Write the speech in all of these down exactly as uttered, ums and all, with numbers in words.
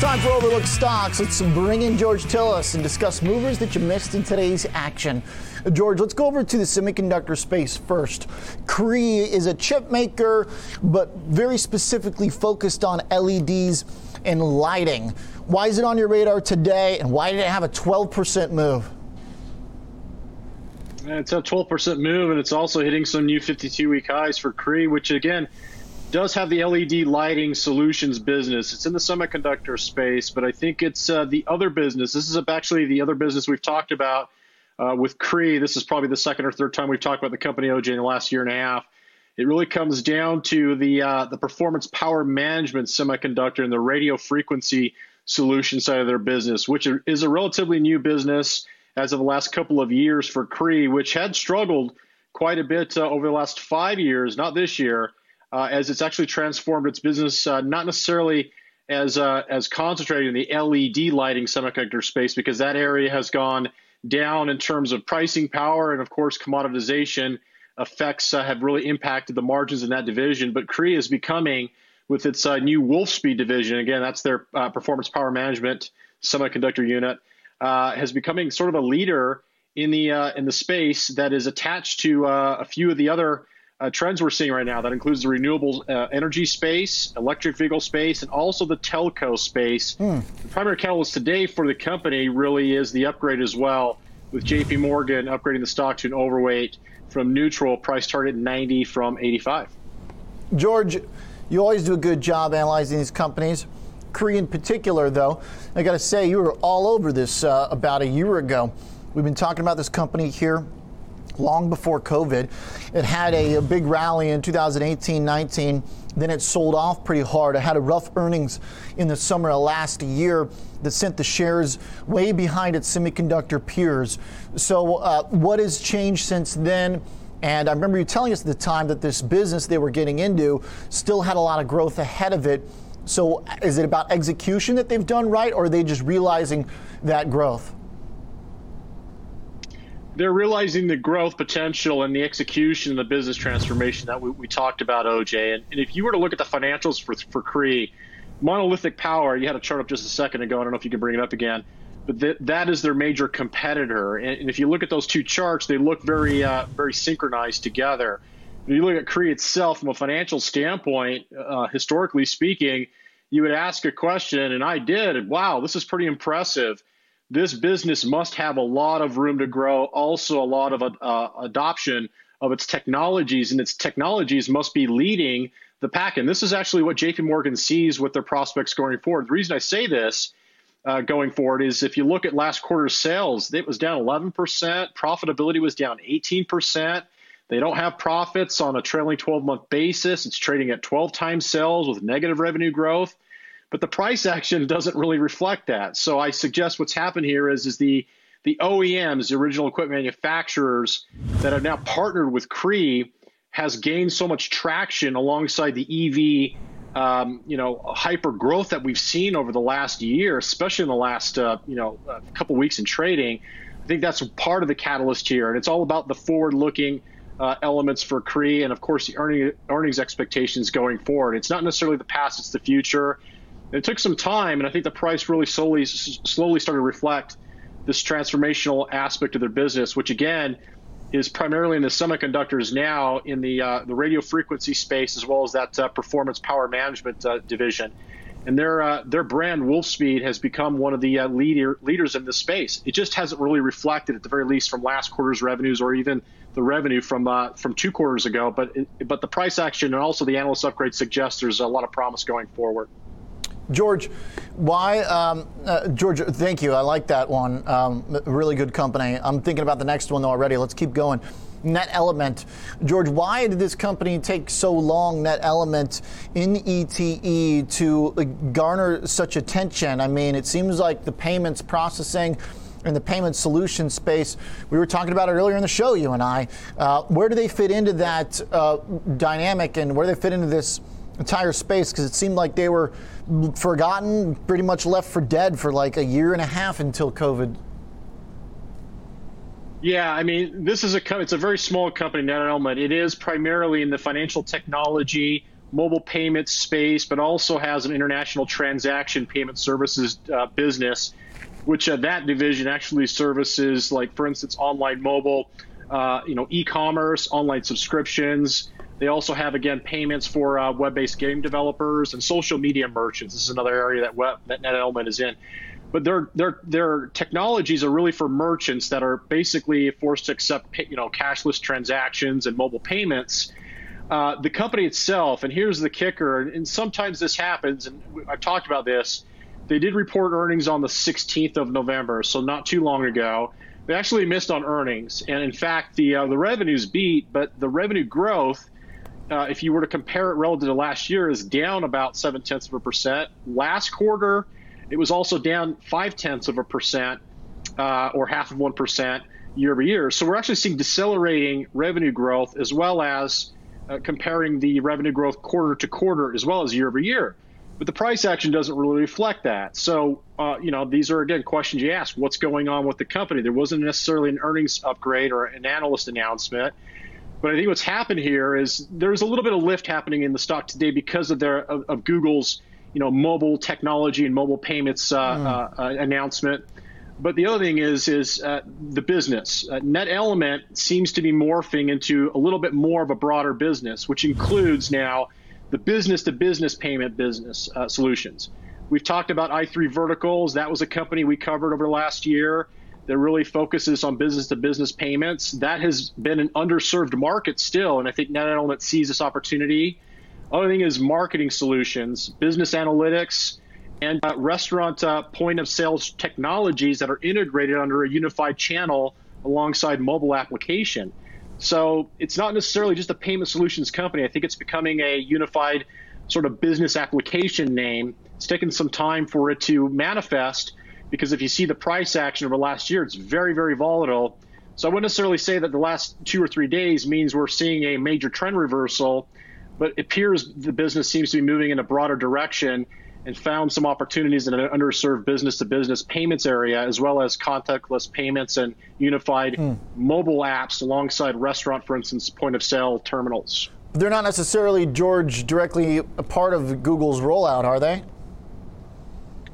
Time for Overlooked Stocks. Let's bring in George Tillis and discuss movers that you missed in today's action. George, let's go over to the semiconductor space first. Cree is a chip maker, but very specifically focused on L E Ds and lighting. Why is it on your radar today, and why did it have a twelve percent move? It's a twelve percent move, and it's also hitting some new fifty-two week highs for Cree, which again does have the L E D lighting solutions business. It's in the semiconductor space, but I think it's uh, the other business. This is actually the other business we've talked about uh, with Cree. This is probably the second or third time we've talked about the company, O J, in the last year and a half. It really comes down to the uh, the performance power management semiconductor and the radio frequency solution side of their business, which is a relatively new business as of the last couple of years for Cree, which had struggled quite a bit uh, over the last five years, not this year, uh, as it's actually transformed its business, uh, not necessarily as uh, as concentrated in the L E D lighting semiconductor space, because that area has gone down in terms of pricing power, and of course commoditization effects uh, have really impacted the margins in that division. But Cree is becoming, with its uh, new Wolfspeed division, again, that's their uh, performance power management semiconductor unit, Uh, has becoming sort of a leader in the uh, in the space that is attached to uh, a few of the other uh, trends we're seeing right now. That includes the renewable uh, energy space, electric vehicle space, and also the telco space. Mm. The primary catalyst today for the company really is the upgrade as well, with J P Morgan upgrading the stock to an overweight from neutral, price target ninety from eighty-five. George, you always do a good job analyzing these companies. Cree in particular, though, I got to say, you were all over this uh, about a year ago. We've been talking about this company here long before COVID. It had a, a big rally in two thousand eighteen nineteen, then it sold off pretty hard. It had a rough earnings in the summer of last year that sent the shares way behind its semiconductor peers. So uh, what has changed since then? And I remember you telling us at the time that this business they were getting into still had a lot of growth ahead of it. So is it about execution that they've done right, or are they just realizing that growth? They're realizing the growth potential and the execution and the business transformation that we, we talked about, O J. And, and if you were to look at the financials for, for Cree, Monolithic Power, you had a chart up just a second ago. I don't know if you can bring it up again, but th- that is their major competitor. And, and if you look at those two charts, they look very, uh, very synchronized together. When you look at Cree itself from a financial standpoint, uh, historically speaking, you would ask a question, and I did, and wow, this is pretty impressive. This business must have a lot of room to grow, also a lot of uh, adoption of its technologies, and its technologies must be leading the pack. And this is actually what J P Morgan sees with their prospects going forward. The reason I say this uh, going forward is if you look at last quarter's sales, it was down eleven percent, profitability was down eighteen percent. They don't have profits on a trailing twelve month basis. It's trading at twelve times sales with negative revenue growth, but the price action doesn't really reflect that. So I suggest what's happened here is, is the, the O E Ms, the original equipment manufacturers that have now partnered with Cree, has gained so much traction alongside the E V, um, you know, hyper growth that we've seen over the last year, especially in the last, uh, you know, a couple weeks in trading. I think that's part of the catalyst here, and it's all about the forward-looking Uh, elements for Cree, and of course the earning, earnings expectations going forward. It's not necessarily the past, it's the future. It took some time, and I think the price really slowly, s- slowly started to reflect this transformational aspect of their business, which again is primarily in the semiconductors now, in the uh, the radio frequency space, as well as that uh, performance power management uh, division. And their uh, their brand Wolfspeed has become one of the uh, leader leaders in this space. It just hasn't really reflected, at the very least, from last quarter's revenues, or even the revenue from uh, from two quarters ago. But it, but the price action and also the analyst upgrade suggests there's a lot of promise going forward. George, why? Um, uh, George, thank you. I like that one. Um, really good company. I'm thinking about the next one though already. Let's keep going. Net Element. George, why did this company take so long, Net Element, in E T E, to garner such attention? I mean, it seems like the payments processing and the payment solution space, we were talking about it earlier in the show, you and I. Uh, where do they fit into that uh, dynamic, and where do they fit into this entire space? Because it seemed like they were forgotten, pretty much left for dead for like a year and a half until COVID. Yeah, I mean, this is a it's a very small company, Net Element. It is primarily in the financial technology, mobile payment space, but also has an international transaction payment services uh, business, which uh, that division actually services, like, for instance, online mobile, uh, you know, e-commerce, online subscriptions. They also have, again, payments for uh, web-based game developers and social media merchants. This is another area that web, that Net Element is in. But their their their technologies are really for merchants that are basically forced to accept, you know, cashless transactions and mobile payments. Uh, the company itself, and here's the kicker, and sometimes this happens, and I've talked about this, they did report earnings on the sixteenth of November, so not too long ago. They actually missed on earnings, and in fact, the uh, the revenues beat, but the revenue growth, uh, if you were to compare it relative to last year, is down about seven tenths of a percent. Last quarter, it was also down five tenths of a percent, uh, or half of one percent year over year. So we're actually seeing decelerating revenue growth, as well as uh, comparing the revenue growth quarter to quarter, as well as year over year. But the price action doesn't really reflect that. So, uh, you know, these are, again, questions you ask. What's going on with the company? There wasn't necessarily an earnings upgrade or an analyst announcement. But I think what's happened here is there's a little bit of lift happening in the stock today because of their of, of Google's, you know, mobile technology and mobile payments uh, mm. uh, uh, announcement. But the other thing is, is uh, the business. Uh, Net Element seems to be morphing into a little bit more of a broader business, which includes now the business-to-business payment business uh, solutions. We've talked about I three Verticals. That was a company we covered over the last year that really focuses on business-to-business payments. That has been an underserved market still, and I think Net Element sees this opportunity. Other thing is marketing solutions, business analytics, and uh, restaurant uh, point of sales technologies that are integrated under a unified channel alongside mobile application. So it's not necessarily just a payment solutions company. I think it's becoming a unified sort of business application name. It's taken some time for it to manifest, because if you see the price action over last year, it's very, very volatile. So I wouldn't necessarily say that the last two or three days means we're seeing a major trend reversal, but it appears the business seems to be moving in a broader direction and found some opportunities in an underserved business-to-business payments area, as well as contactless payments and unified mm. mobile apps alongside restaurant, for instance, point-of-sale terminals. They're not necessarily, George, directly a part of Google's rollout, are they?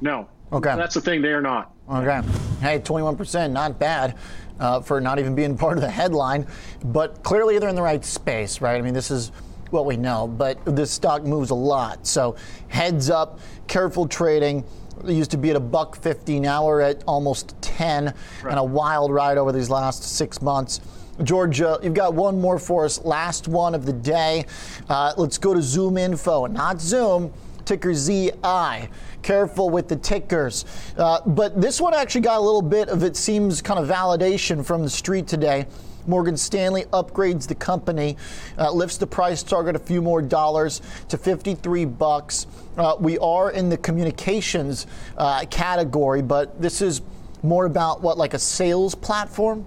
No. Okay. That's the thing. They are not. Okay. Hey, twenty-one percent, not bad. Uh, for not even being part of the headline, but clearly they're in the right space, right? I mean, this is what we know, but this stock moves a lot. So heads up, careful trading. It used to be at a buck fifty, now we're at almost ten, right, and a wild ride over these last six months. George, uh, you've got one more for us, last one of the day. Uh, let's go to ZoomInfo, not Zoom, ticker Z I. Careful with the tickers. Uh, but this one actually got a little bit of, it seems, kind of validation from the street today. Morgan Stanley upgrades the company, uh, lifts the price target a few more dollars to fifty-three bucks. Uh, we are in the communications uh, category, but this is more about what, like a sales platform?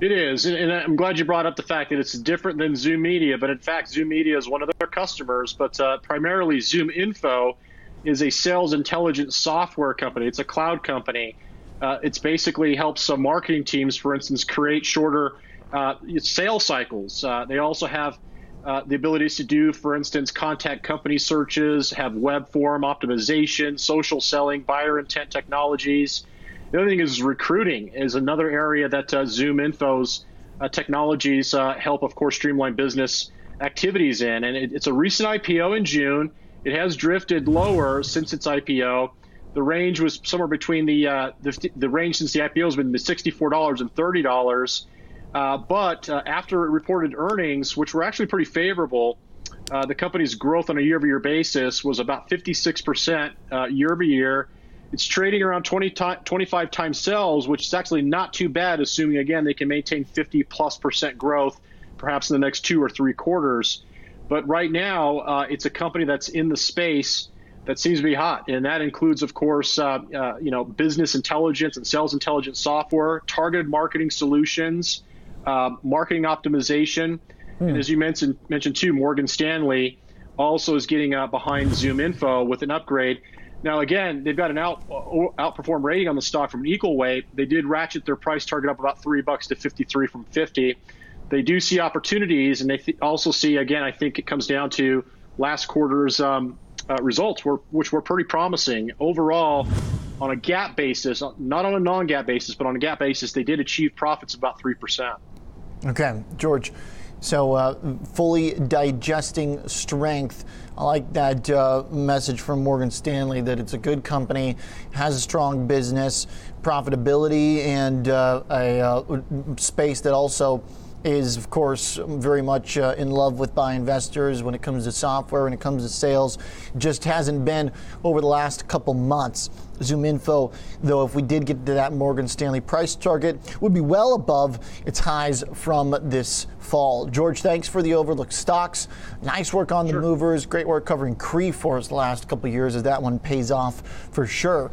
It is, and, and I'm glad you brought up the fact that it's different than Zoom Media, but in fact, Zoom Media is one of their customers, but uh, primarily ZoomInfo is a sales intelligence software company. It's a cloud company. Uh, it's basically helps some marketing teams, for instance, create shorter uh, sales cycles. Uh, they also have uh, the abilities to do, for instance, contact company searches, have web form optimization, social selling, buyer intent technologies. The other thing is recruiting is another area that uh, ZoomInfo's uh, technologies uh, help, of course, streamline business activities in. And it, it's a recent I P O in June. It has drifted lower since its I P O. The range was somewhere between the uh, the, the range since the I P O has been sixty-four dollars and thirty dollars. Uh, but uh, after it reported earnings, which were actually pretty favorable, uh, the company's growth on a year-over-year basis was about fifty-six percent uh, year-over-year. It's trading around twenty, twenty-five times sales, which is actually not too bad, assuming, again, they can maintain fifty-plus percent growth, perhaps in the next two or three quarters. But right now, uh, it's a company that's in the space that seems to be hot, and that includes, of course, uh, uh, you know, business intelligence and sales intelligence software, targeted marketing solutions, uh, marketing optimization, hmm. and as you mentioned, mentioned too, Morgan Stanley also is getting uh, behind ZoomInfo with an upgrade. Now, again, they've got an out outperform rating on the stock from an equal weight. They did ratchet their price target up about three bucks to fifty-three from fifty. they do see opportunities, and they th- also see, again, I think it comes down to last quarter's um, uh, results, were, which were pretty promising. Overall, on a GAAP basis, not on a non-GAAP basis, but on a GAAP basis, they did achieve profits of about three percent. Okay, George, so uh, fully digesting strength. I like that uh, message from Morgan Stanley, that it's a good company, has a strong business, profitability, and uh, a uh, space that also is, of course, very much uh, in love with by investors when it comes to software, when it comes to sales. Just hasn't been over the last couple months. ZoomInfo, though, if we did get to that Morgan Stanley price target, would be well above its highs from this fall. George, thanks for the overlooked stocks. Nice work on sure. the movers. Great work covering Cree for us the last couple of years, as that one pays off for sure.